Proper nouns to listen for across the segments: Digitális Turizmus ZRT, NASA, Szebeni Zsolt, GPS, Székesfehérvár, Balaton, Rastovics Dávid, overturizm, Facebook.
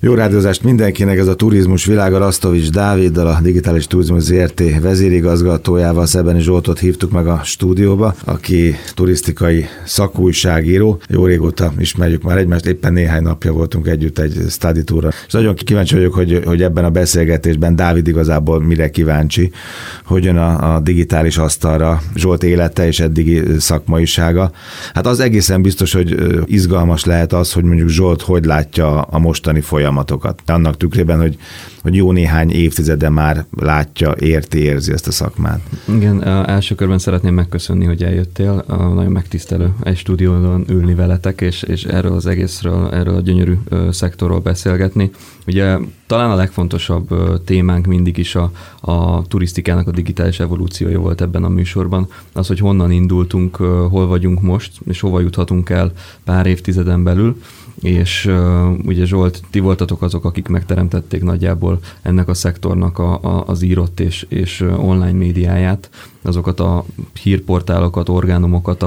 Jó rádiózást mindenkinek, ez a turizmus világa. Rastovics Dáviddal, a Digitális Turizmus ZRT vezérigazgatójával, Szebeni Zsoltot hívtuk meg a stúdióba, aki turisztikai szakújságíró. Jó régóta ismerjük már egymást, éppen néhány napja voltunk együtt egy study tourra. És nagyon kíváncsi vagyok, hogy ebben a beszélgetésben Dávid igazából mire kíváncsi, hogyan a digitális asztalra Zsolt élete és eddigi szakmaisága. Hát az egészen biztos, hogy izgalmas lehet az, hogy mondjuk Zsolt hogy látja a mostani folyamatokat. Annak tükrében, hogy jó néhány évtizede már látja, érzi ezt a szakmát. Igen, első körben szeretném megköszönni, hogy eljöttél. Nagyon megtisztelő egy stúdióban ülni veletek, és erről az egészről, erről a gyönyörű szektorról beszélgetni. Ugye talán a legfontosabb témánk mindig is a turisztikának a digitális evolúciója volt ebben a műsorban. Az, hogy honnan indultunk, hol vagyunk most, és hova juthatunk el pár évtizeden belül. És ugye Zsolt, ti voltatok azok, akik megteremtették nagyjából ennek a szektornak az írott és online médiáját, azokat a hírportálokat, orgánumokat,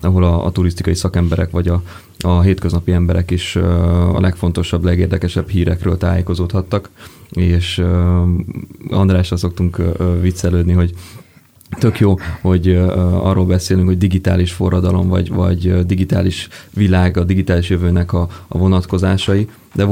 ahol a turisztikai szakemberek vagy a hétköznapi emberek is a legfontosabb, legérdekesebb hírekről tájékozódhattak, és Andrással szoktunk viccelődni, hogy tök jó, hogy arról beszélünk, hogy digitális forradalom, vagy digitális világ, a digitális jövőnek a vonatkozásai, de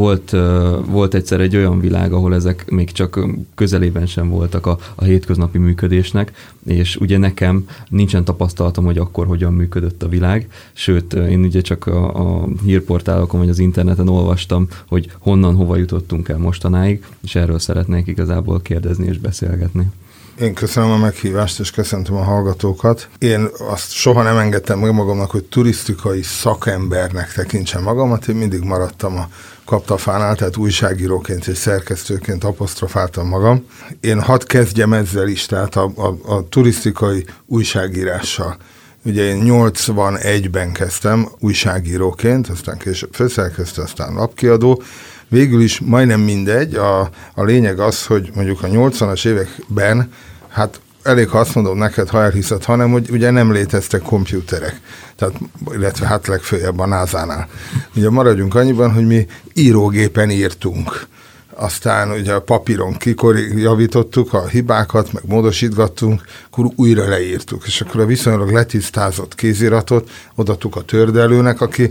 volt egyszer egy olyan világ, ahol ezek még csak közelében sem voltak a hétköznapi működésnek, és ugye nekem nincsen tapasztalatom, hogy akkor hogyan működött a világ, sőt, én ugye csak a hírportálokon vagy az interneten olvastam, hogy honnan, hova jutottunk el mostanáig, és erről szeretnék igazából kérdezni és beszélgetni. Én köszönöm a meghívást, és köszöntöm a hallgatókat. Én azt soha nem engedtem meg magamnak, hogy turisztikai szakembernek tekintsem magamat. Én mindig maradtam a kaptafánál, tehát újságíróként és szerkesztőként apostrofáltam magam. Én hadd kezdjem ezzel is, tehát a turisztikai újságírással. Ugye én 81-ben kezdtem újságíróként, aztán később főszerkesztő, aztán lapkiadó. Végül is majdnem mindegy, a lényeg az, hogy mondjuk a 80-as években, hát elég, ha azt mondom neked, ha elhiszed, hanem hogy ugye nem léteztek kompjúterek, tehát, illetve hát legfőjebb a NASA-nál. Ugye maradjunk annyiban, hogy mi írógépen írtunk. Aztán ugye a papíron javítottuk a hibákat, meg módosítgattunk, akkor újra leírtuk, és akkor a viszonylag letisztázott kéziratot odaadtuk a tördelőnek, aki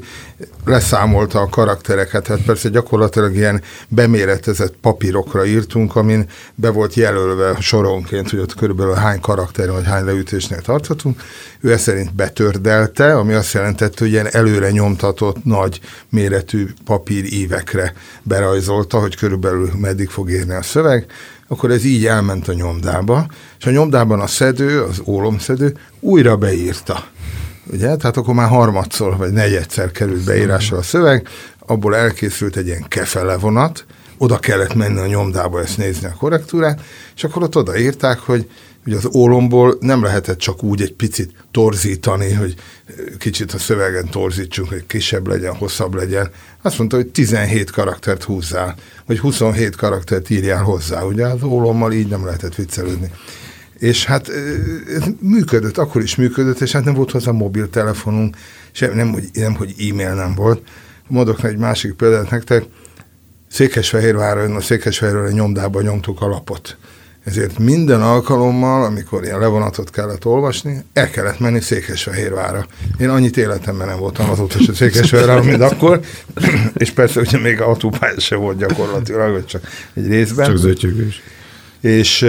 leszámolta a karaktereket. Hát persze gyakorlatilag ilyen beméretezett papírokra írtunk, amin be volt jelölve soronként, hogy ott körülbelül hány karakter vagy hány leütésnél tartottunk. Ő ezt szerint betördelte, ami azt jelentette, hogy ilyen előre nyomtatott nagy méretű papírívekre berajzolta, hogy körülbelül meddig fog érni a szöveg, akkor ez így elment a nyomdába, és a nyomdában a szedő, az ólomszedő újra beírta. Ugye? Tehát akkor már harmadszor vagy negyedszer került beírásra a szöveg, abból elkészült egy ilyen kefelevonat, oda kellett menni a nyomdába ezt nézni a korrektúrát, és akkor ott odaírták, hogy ugye az ólomból nem lehetett csak úgy egy picit torzítani, hogy kicsit a szövegen torzítsunk, hogy kisebb legyen, hosszabb legyen. Azt mondta, hogy 17 karaktert húzzál, vagy 27 karaktert írjál hozzá. Ugye az ólommal így nem lehetett viccelődni. És hát ez működött, akkor is működött, és hát nem volt hozzá mobiltelefonunk, sem, nem, hogy e-mail nem volt. Mondok egy másik példát nektek. Székesfehérváron, a Székesfehérváron nyomdában nyomtuk a lapot. Ezért minden alkalommal, amikor ilyen levonatot kellett olvasni, el kellett menni Székesfehérvárra. Én annyit életemben nem voltam azóta se Székesfehérváron, mint akkor, és persze ugye még autópálya se volt gyakorlatilag, vagy csak egy részben. Csak zötyögős. És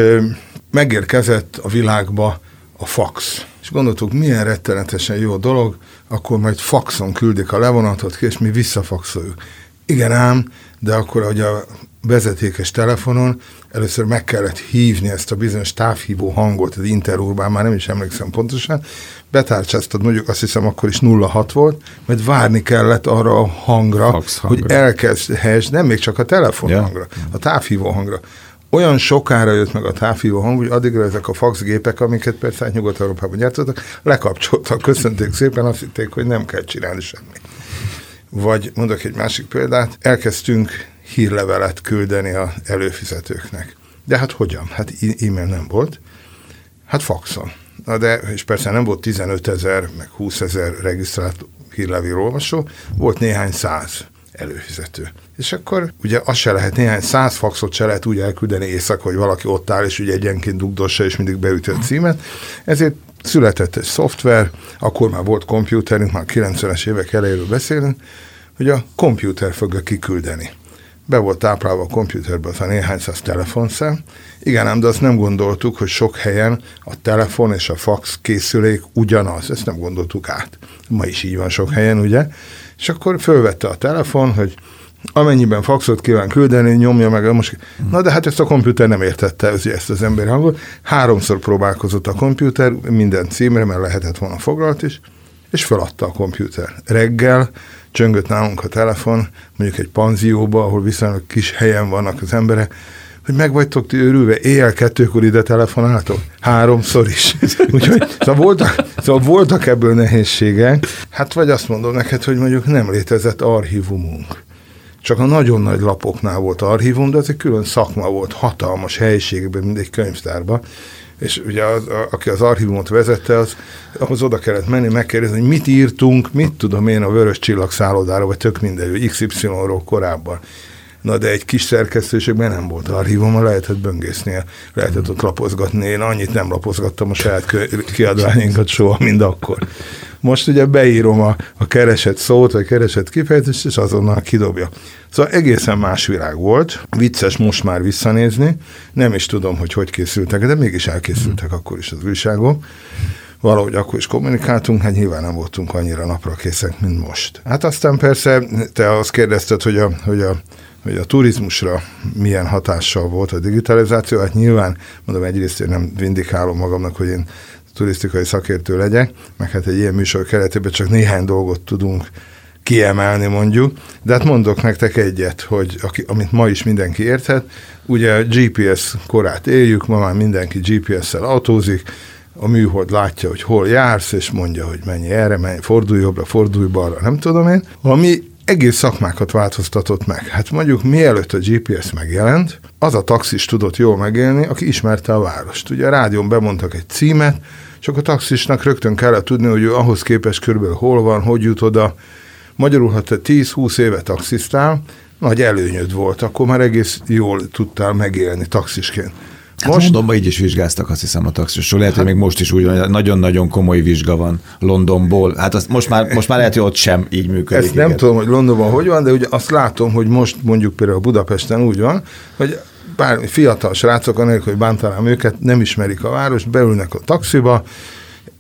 megérkezett a világba a fax. És gondoltuk, milyen rettenetesen jó dolog, akkor majd faxon küldik a levonatot ki, és mi visszafaxoljuk. Igen ám, de akkor, hogy a vezetékes telefonon először meg kellett hívni ezt a bizonyos távhívó hangot, az Interurbán, már nem is emlékszem pontosan, betárcsáztad, mondjuk azt hiszem akkor is 06 volt, mert várni kellett arra a hangra, hogy elkezdhess, nem még csak a telefon hangra, a távhívó hangra. Olyan sokára jött meg a távhívó hang, hogy addigra ezek a faxgépek, amiket persze Nyugat-Európában gyártottak, lekapcsoltak, köszönték szépen, azt hitték, hogy nem kell csinálni semmit. Vagy mondok egy másik példát, elkezdtünk hírlevelet küldeni az előfizetőknek. De hát hogyan? Hát e-mail nem volt. Hát faxon. Na de, és persze nem volt 15 ezer, meg 20 ezer regisztrált hírlevélolvasó, volt néhány száz. előfizető. És akkor ugye azt se lehet, néhány 100 faxot se lehet úgy elküldeni éjszaka, hogy valaki ott áll, és ugye egyenként dugdossa, és mindig beüti a címet. Ezért született egy szoftver, akkor már volt kompjúterünk, már 90-es évek elejéről beszélünk, hogy a kompjúter fogja kiküldeni. Be volt táplálva a kompjúterbe az a néhány száz telefonszám. Igen, ám, de azt nem gondoltuk, hogy sok helyen a telefon és a fax készülék ugyanaz. Ezt nem gondoltuk át. Ma is így van sok helyen, ugye? És akkor fölvette a telefon, hogy amennyiben faxot kíván küldeni, nyomja meg. Most... Na, de hát ezt a kompjúter nem értette, ezt az ember hangot. 3-szor próbálkozott a kompjúter minden címre, mert lehetett volna foglalt is, és feladta a kompjúter. Reggel csöngött nálunk a telefon, mondjuk egy panzióba, ahol viszonylag kis helyen vannak az emberek, hogy meg vagytok ti őrülve, éjjel 2-kor ide telefonáltok? 3-szor is. Úgyhogy szóval voltak ebből nehézségek. Hát vagy azt mondom neked, hogy mondjuk nem létezett archívumunk. Csak a nagyon nagy lapoknál volt archívum, de ez egy külön szakma volt, hatalmas helyiségben, mint egy könyvtárban. És ugye aki az archívumot vezette, ahhoz oda kellett menni, megkérdezni, hogy mit írtunk, mit tudom én a Vörös Csillag szállodára, vagy tök mindegy, XY-ról korábban. Na de egy kis szerkesztőségben nem volt archívuma, lehetett böngésznie, lehetett ott lapozgatni. Én annyit nem lapozgattam a saját kiadványinkat soha, mint akkor. Most ugye beírom a keresett szót, vagy keresett kifejezést, és azonnal kidobja. Szóval egészen más világ volt, vicces most már visszanézni, nem is tudom, hogy készültek, de mégis elkészültek akkor is az újságok. Valahogy akkor is kommunikáltunk, hát nyilván nem voltunk annyira napra készek, mint most. Hát aztán persze, te azt kérdezted, hogy a turizmusra milyen hatással volt a digitalizáció, hát nyilván, mondom, egyrészt én nem vindikálom magamnak, hogy én turisztikai szakértő legyek, meg hát egy ilyen műsor keretében csak néhány dolgot tudunk kiemelni mondjuk, de hát mondok nektek egyet, hogy amit ma is mindenki érthet, ugye GPS korát éljük, ma már mindenki GPS-szel autózik, a műhold látja, hogy hol jársz, és mondja, hogy menj erre, menj, fordulj jobbra, fordulj balra, nem tudom én, ami egész szakmákat változtatott meg. Hát mondjuk mielőtt a GPS megjelent, az a taxis tudott jól megélni, aki ismerte a várost. Ugye a rádión bemondtak egy címet, és akkor a taxisnak rögtön kellett tudni, hogy ő ahhoz képest körülbelül hol van, hogy jut oda. Magyarul, ha te 10-20 éve taxisztál, nagy előnyöd volt, akkor már egész jól tudtál megélni taxisként. Hát most Londonban így is vizsgáztak, azt hiszem, a taxisról. Lehet, hogy még most is úgy nagyon-nagyon komoly vizsga van Londonból. Hát azt most már lehet, hogy ott sem így működik. Ezt nem tudom, hogy Londonban hogy van, de ugye azt látom, hogy most mondjuk például Budapesten úgy van, hogy bár fiatal srácok, anélkül, hogy bántanám őket, nem ismerik a várost, beülnek a taxiba,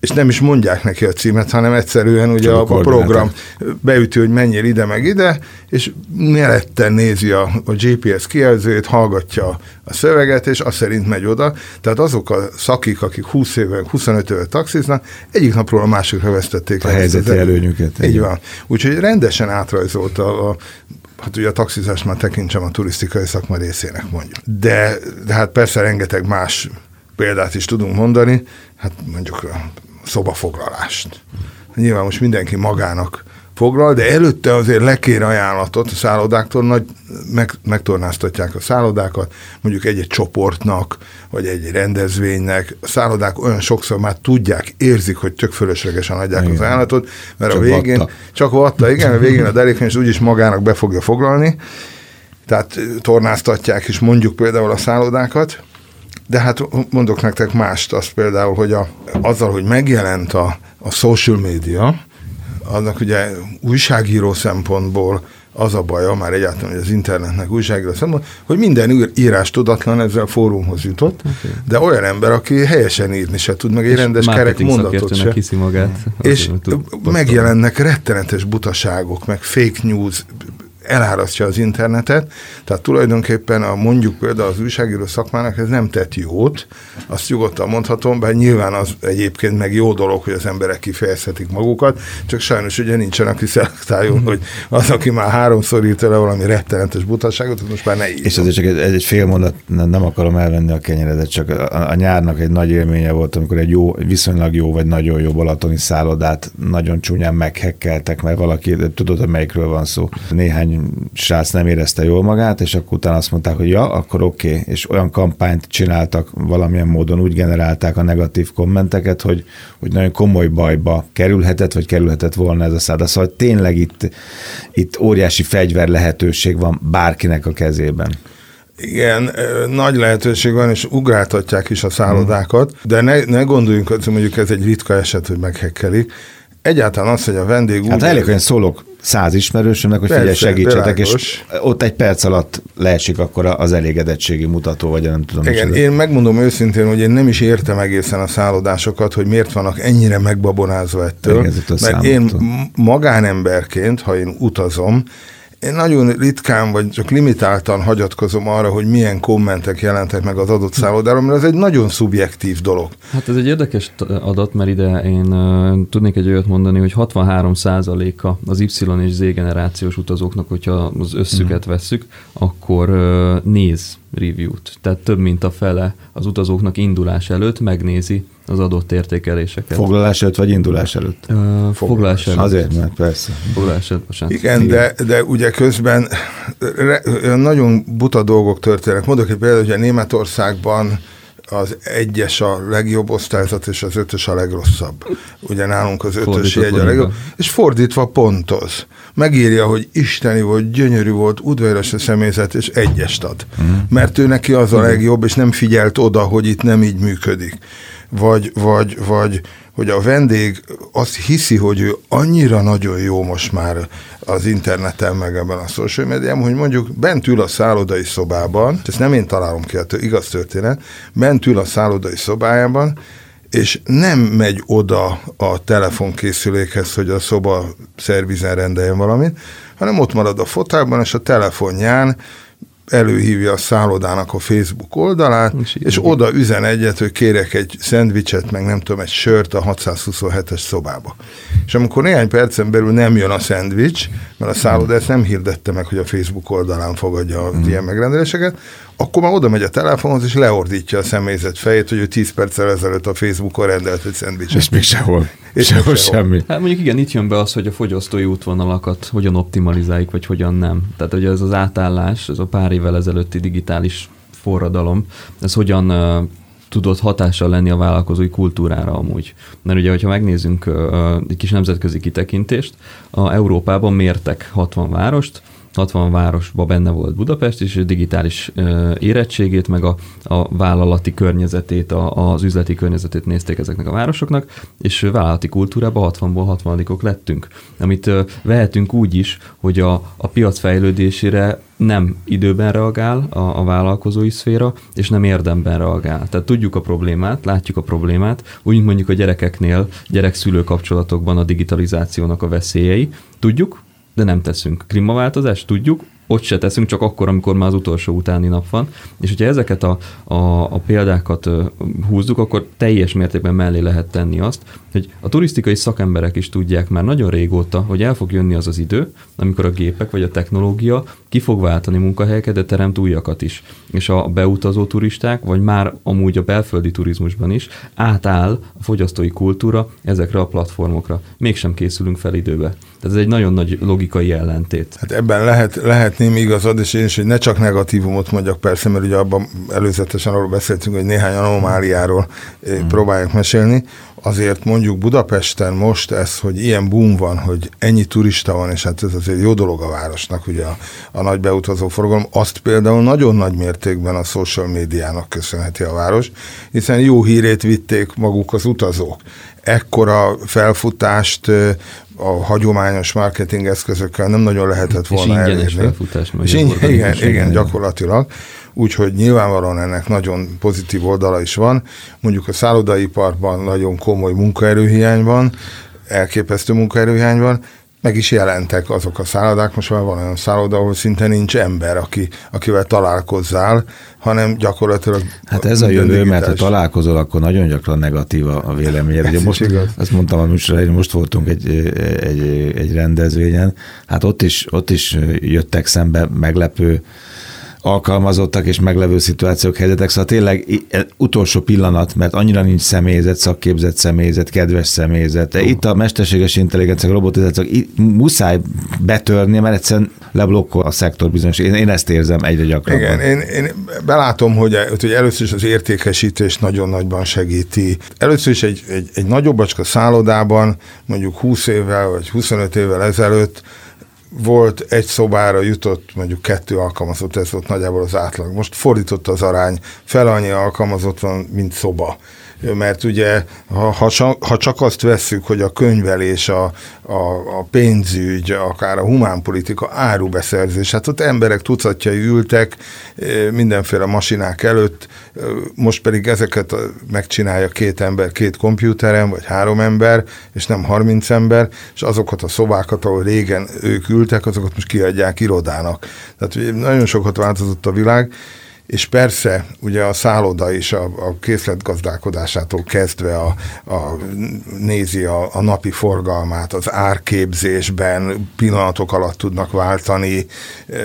és nem is mondják neki a címet, hanem egyszerűen ugye a program beüti, hogy menjél ide meg ide, és melletten nézi a GPS kijelzőjét, hallgatja a szöveget, és azt szerint megy oda. Tehát azok a szakik, akik 20 éve, 25 éve taxiznak, egyik napról a másikra vesztették a helyzeti előnyüket. Így van. Úgyhogy rendesen átrajzolta hát ugye a taxizást már tekintsem a turisztikai szakma részének mondjuk. De hát persze rengeteg más példát is tudunk mondani, hát mondjuk a szobafoglalást. Nyilván most mindenki magának foglal, de előtte azért lekér ajánlatot a szállodáktól, megtornáztatják a szállodákat, mondjuk egy-egy csoportnak, vagy egy rendezvénynek. A szállodák olyan sokszor már tudják, érzik, hogy tök fölöslegesen adják igen. Az ajánlatot, mert csak a végén... Vatta. Csak vatta, igen, a végén a derékeny úgyis magának be fogja foglalni, tehát tornáztatják is mondjuk például a szállodákat. De hát mondok nektek mást, azt például, hogy azzal, hogy megjelent a social media, annak ugye újságíró szempontból az a baja, már egyáltalán, hogy az internetnek újságíró szempontból, hogy minden írás tudatlan ezzel fórumhoz jutott, okay. De olyan ember, aki helyesen írni se tud, meg egy rendes kerek mondatot se. Hiszi magát. És megjelennek rettenetes butaságok, meg fake news, elárasztja az internetet, tehát tulajdonképpen mondjuk például az újságíró szakmának ez nem tett jót, azt nyugodtan mondhatom, bár nyilván az egyébként meg jó dolog, hogy az emberek kifejezhetik magukat, csak sajnos ugye nincsen, aki szelektáljon, hogy az, aki már 3-szor írta le valami rettenetes butaságot, az most már ne írjon. És azért csak egy fél mondat, nem akarom elvenni a kenyeredet, csak a nyárnak egy nagy élménye volt, amikor egy jó, viszonylag jó vagy nagyon jó balatoni szállodát nagyon csúnyán meghekkeltek, mert valaki tudod, amelyikről van szó. Néhány srác nem érezte jól magát, és akkor utána azt mondták, hogy ja, akkor oké. És olyan kampányt csináltak valamilyen módon, úgy generálták a negatív kommenteket, hogy nagyon komoly bajba kerülhetett, vagy kerülhetett volna ez a száda. Szóval tényleg itt óriási fegyver lehetőség van bárkinek a kezében. Igen, nagy lehetőség van, és ugráltatják is a szállodákat, de ne gondoljunk, hogy mondjuk ez egy ritka eset, hogy meghekkelik. Egyáltalán az, hogy a vendég úgy... Hát elég, én szólok 100 ismerősömnek, hogy figyelj, segítsetek, és ott egy perc alatt leesik akkor az elégedettségi mutató, vagy nem tudom. Igen, én megmondom őszintén, hogy én nem is értem egészen a szállodásokat, hogy miért vannak ennyire megbabonázva ettől. Igen, mert én magánemberként, ha én utazom, én nagyon ritkán, vagy csak limitáltan hagyatkozom arra, hogy milyen kommentek jelentek meg az adott szállodáról, mert ez egy nagyon szubjektív dolog. Hát ez egy érdekes adat, mert ide én tudnék egy olyat mondani, hogy 63%-a az Y és Z generációs utazóknak, hogyha az összüket vesszük, akkor néz review-t. Tehát több mint a fele az utazóknak indulás előtt megnézi az adott értékeléseket. Foglalás előtt, vagy indulás előtt? Foglalás előtt. Azért, mert persze. Foglalás előtt, bocsánat. Igen, de ugye közben nagyon buta dolgok történnek. Mondok egy példát, hogy a Németországban az 1-es a legjobb osztályzat, és az 5-ös a legrosszabb. Ugye nálunk az 5-ös jegy a legjobb. És fordítva pontoz. Megírja, hogy isteni volt, gyönyörű volt, udvarias a személyzet, és 1-est ad. Mert ő neki az a legjobb, és nem figyelt oda, hogy itt nem így működik. Vagy hogy a vendég azt hiszi, hogy ő annyira nagyon jó most már az interneten, meg ebben a social médiában, hogy mondjuk bent ül a szállodai szobában, ezt nem én találom ki, igaz történet, bent ül a szállodai szobájában, és nem megy oda a telefonkészülékhez, hogy a szoba szervizen rendeljen valamit, hanem ott marad a fotelben, és a telefonján előhívja a szállodának a Facebook oldalát, és oda üzen egyet, hogy kérek egy szendvicset, meg nem tudom, egy sört a 627-es szobába. És amikor néhány percen belül nem jön a szendvics, mert a szálloda ezt nem hirdette meg, hogy a Facebook oldalán fogadja az ilyen megrendeléseket, akkor már oda megy a telefonhoz, és leordítja a személyzet fejét, hogy ő 10 perccel ezelőtt a Facebookon rendelt egy szendvicset. És még sehol. És sehol semmi. Hát mondjuk igen, itt jön be az, hogy a fogyasztói útvonalakat hogyan optimalizáljuk, vagy hogyan nem. Tehát hogy ez az átállás, ez a pár évvel ezelőtti digitális forradalom, ez hogyan tudott hatással lenni a vállalkozói kultúrára amúgy. Mert ugye, hogyha megnézzünk egy kis nemzetközi kitekintést, Európában mértek 60 várost, 60 városban benne volt Budapest is, és a digitális érettségét, meg a vállalati környezetét, az üzleti környezetét nézték ezeknek a városoknak, és vállalati kultúrában 60-ból 60-ok lettünk. Amit vehetünk úgy is, hogy a piac fejlődésére nem időben reagál a vállalkozói szféra, és nem érdemben reagál. Tehát tudjuk a problémát, látjuk a problémát, úgy mondjuk a gyerekeknél, gyerek-szülő kapcsolatokban a digitalizációnak a veszélyei. Tudjuk, de nem teszünk. Klímaváltozást tudjuk, ott se teszünk, csak akkor, amikor már az utolsó utáni nap van. És hogyha ezeket a példákat húzzuk, akkor teljes mértékben mellé lehet tenni azt, hogy a turisztikai szakemberek is tudják már nagyon régóta, hogy el fog jönni az az idő, amikor a gépek vagy a technológia ki fog váltani munkahelyeket, de teremt újakat is. És a beutazó turisták, vagy már amúgy a belföldi turizmusban is átáll a fogyasztói kultúra ezekre a platformokra. Mégsem készülünk fel időbe. Tehát ez egy nagyon nagy logikai ellentét. Hát ebben lehet némi igazad, és én is, hogy ne csak negatívumot mondjak persze, mert ugye abban előzetesen arról beszéltünk, hogy néhány anomáliáról próbáljuk mesélni. Azért mondjuk Budapesten most ez, hogy ilyen boom van, hogy ennyi turista van, és hát ez azért jó dolog a városnak, ugye a nagy beutazó forgalom, azt például nagyon nagy mértékben a social médiának köszönheti a város, hiszen jó hírét vitték maguk az utazók. Ekkora felfutást a hagyományos marketing eszközökkel nem nagyon lehetett volna elérni. És ingyenes felfutás. Igen, gyakorlatilag. Úgyhogy nyilvánvalóan ennek nagyon pozitív oldala is van. Mondjuk a szállodaiparban nagyon komoly munkaerőhiány van, elképesztő munkaerőhiány van, meg is jelentek azok a szállodák, most már van olyan szálloda, ahol szinte nincs ember, akivel találkozzál, hanem gyakorlatilag... Hát ez a jövő, mert ha találkozol, akkor nagyon gyakran negatív a véleményed. Ugye most, azt mondtam a műsorra, most voltunk egy rendezvényen, hát ott is jöttek szembe meglepő alkalmazottak és meglevő szituációk, helyzetek, szóval tényleg utolsó pillanat, mert annyira nincs személyzet, szakképzett személyzet, kedves személyzet. Itt a mesterséges intelligencia, robotizáció, itt muszáj betörni, mert egyszerűen leblokkol a szektor bizonyos. Én ezt érzem egyre gyakrabban. Igen, én belátom, hogy először is az értékesítés nagyon nagyban segíti. Először is egy nagyobbacska szállodában, mondjuk 20 évvel vagy 25 évvel ezelőtt volt egy szobára jutott mondjuk 2 alkalmazott, ez volt nagyjából az átlag. Most fordított az arány, fel annyi alkalmazott van, mint szoba. Mert ugye, ha csak azt vesszük, hogy a könyvelés, a pénzügy, akár a humánpolitika, árubeszerzés, hát ott emberek tucatjai ültek mindenféle masinák előtt, most pedig ezeket megcsinálja 2 ember, 2 kompjúteren, vagy 3 ember, és nem 30 ember, és azokat a szobákat, ahol régen ők ültek, azokat most kiadják irodának. Tehát nagyon sokat változott a világ, és persze ugye a szálloda is a készletgazdálkodásától kezdve nézi a napi forgalmát, az árképzésben pillanatok alatt tudnak váltani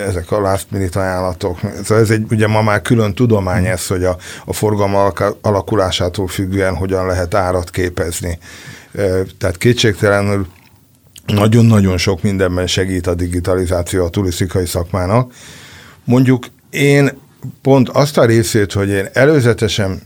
ezek a last minute ajánlatok. Szóval ez ugye ma már külön tudomány ez, hogy a forgalma alakulásától függően hogyan lehet árat képezni. Tehát kétségtelenül nagyon-nagyon sok mindenben segít a digitalizáció a turisztikai szakmának. Mondjuk én pont azt a részét, hogy én előzetesen,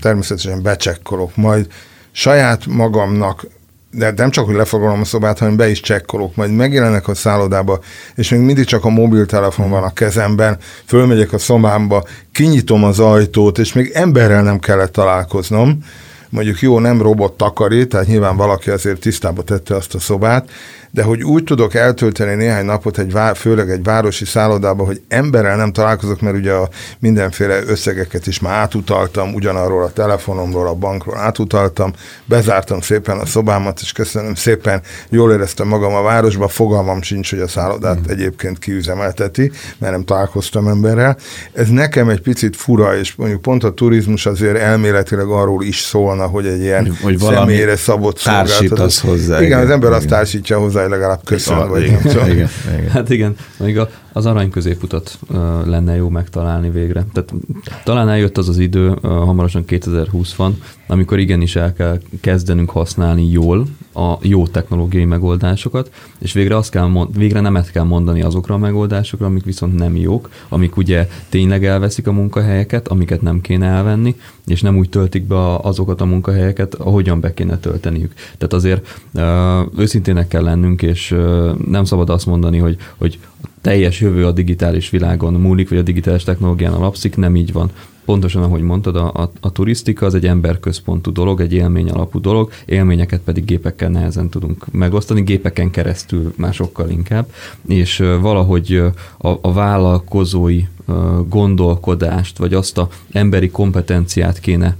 természetesen becsekkolok, majd saját magamnak, de nem csak, hogy lefoglalom a szobát, hanem be is csekkolok, majd megjelenek a szállodába, és még mindig csak a mobiltelefon van a kezemben, fölmegyek a szobámba, kinyitom az ajtót, és még emberrel nem kellett találkoznom, mondjuk jó, nem robot takarít, tehát nyilván valaki azért tisztába tette azt a szobát, de hogy úgy tudok eltölteni néhány napot, főleg egy városi szállodában, hogy emberrel nem találkozok, mert ugye mindenféle összegeket is már átutaltam, ugyanarról a telefonomról, a bankról átutaltam, bezártam szépen a szobámat, és köszönöm szépen, jól éreztem magam a városban, fogalmam sincs, hogy a szállodát egyébként kiüzemelteti, mert nem találkoztam emberrel. Ez nekem egy picit fura, és mondjuk pont a turizmus azért elméletileg arról is szólna, hogy egy ilyen hogy személyre szabott szolgáltatás. Igen, igen, az ember azt társítja hozzá, legalább köszön vagy. Igen. Hát igen, még az arany középutat lenne jó megtalálni végre. Tehát talán eljött az az idő, hamarosan 2020 van, amikor igenis el kell kezdenünk használni jól a jó technológiai megoldásokat, és végre azt kell végre nemet kell mondani azokra a megoldásokra, amik viszont nem jók, amik ugye tényleg elveszik a munkahelyeket, amiket nem kéne elvenni, és nem úgy töltik be azokat a munkahelyeket, ahogyan be kéne tölteniük. Tehát azért őszintének kell lennünk, és nem szabad azt mondani, hogy teljes jövő a digitális világon múlik, vagy a digitális technológián alapszik, nem így van. Pontosan, ahogy mondtad, a turisztika az egy emberközpontú dolog, egy élmény alapú dolog, élményeket pedig gépekkel nehezen tudunk megosztani, gépeken keresztül másokkal inkább, és valahogy a vállalkozói gondolkodást, vagy azt a emberi kompetenciát kéne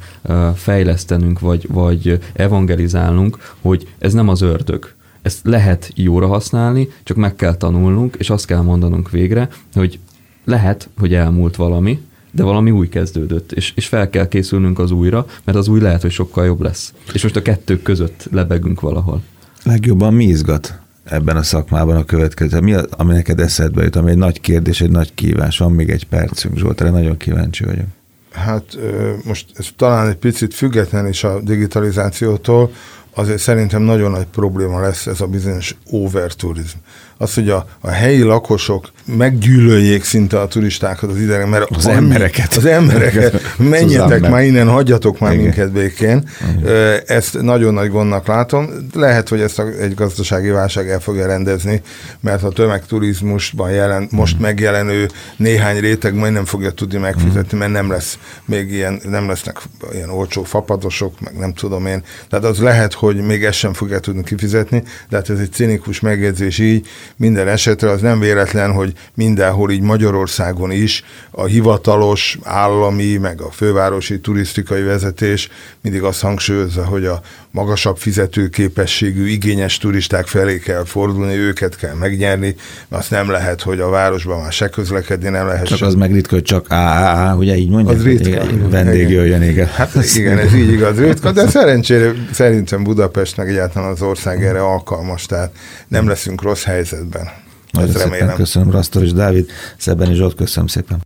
fejlesztenünk, vagy evangelizálnunk, hogy ez nem az ördög. Ezt lehet jóra használni, csak meg kell tanulnunk, és azt kell mondanunk végre, hogy lehet, hogy elmúlt valami, de valami új kezdődött, és fel kell készülnünk az újra, mert az új lehet, hogy sokkal jobb lesz. És most a kettő között lebegünk valahol. Legjobban mi izgat ebben a szakmában a következő? Mi az, ami neked eszedbe jut, ami egy nagy kérdés, egy nagy kívás? Van még egy percünk, Zsolt, erre nagyon kíváncsi vagyok. Hát most ez talán egy picit független is a digitalizációtól, azért szerintem nagyon nagy probléma lesz ez a bizonyos overturizm. Az, hogy a helyi lakosok meggyűlöljék szinte a turistákat, az idegen, mert az embereket. Az embereket. Menjetek már innen, hagyjatok már minket békén. Ezt nagyon nagy gondnak látom. Lehet, hogy ezt egy gazdasági válság el fogja rendezni, mert a tömegturizmusban most megjelenő néhány réteg majd nem fogja tudni megfizetni, mert nem lesznek ilyen olcsó fapadosok, meg nem tudom én. Tehát az lehet, hogy még ezt sem fogja tudni kifizetni, de hát ez egy cinikus megjegyzés így. Minden esetre az nem véletlen, hogy mindenhol így Magyarországon is a hivatalos, állami, meg a fővárosi turisztikai vezetés mindig azt hangsúlyozza, hogy a magasabb fizetőképességű, igényes turisták felé kell fordulni, őket kell megnyerni, mert azt nem lehet, hogy a városban már se közlekedni, nem lehet. Csak az meg ritka, hogy csak ugye így mondják? Az ritka. Vendég jöjjön, igen. Hát igen, ez így igaz, ritka, de szerencsére szerintem Budapest meg egyáltalán az ország erre alkalmas, tehát nem leszünk rossz helyzetben. Nagyon szépen köszönöm, Rastovics Dávid, Szebeni Zsolt, köszönöm szépen.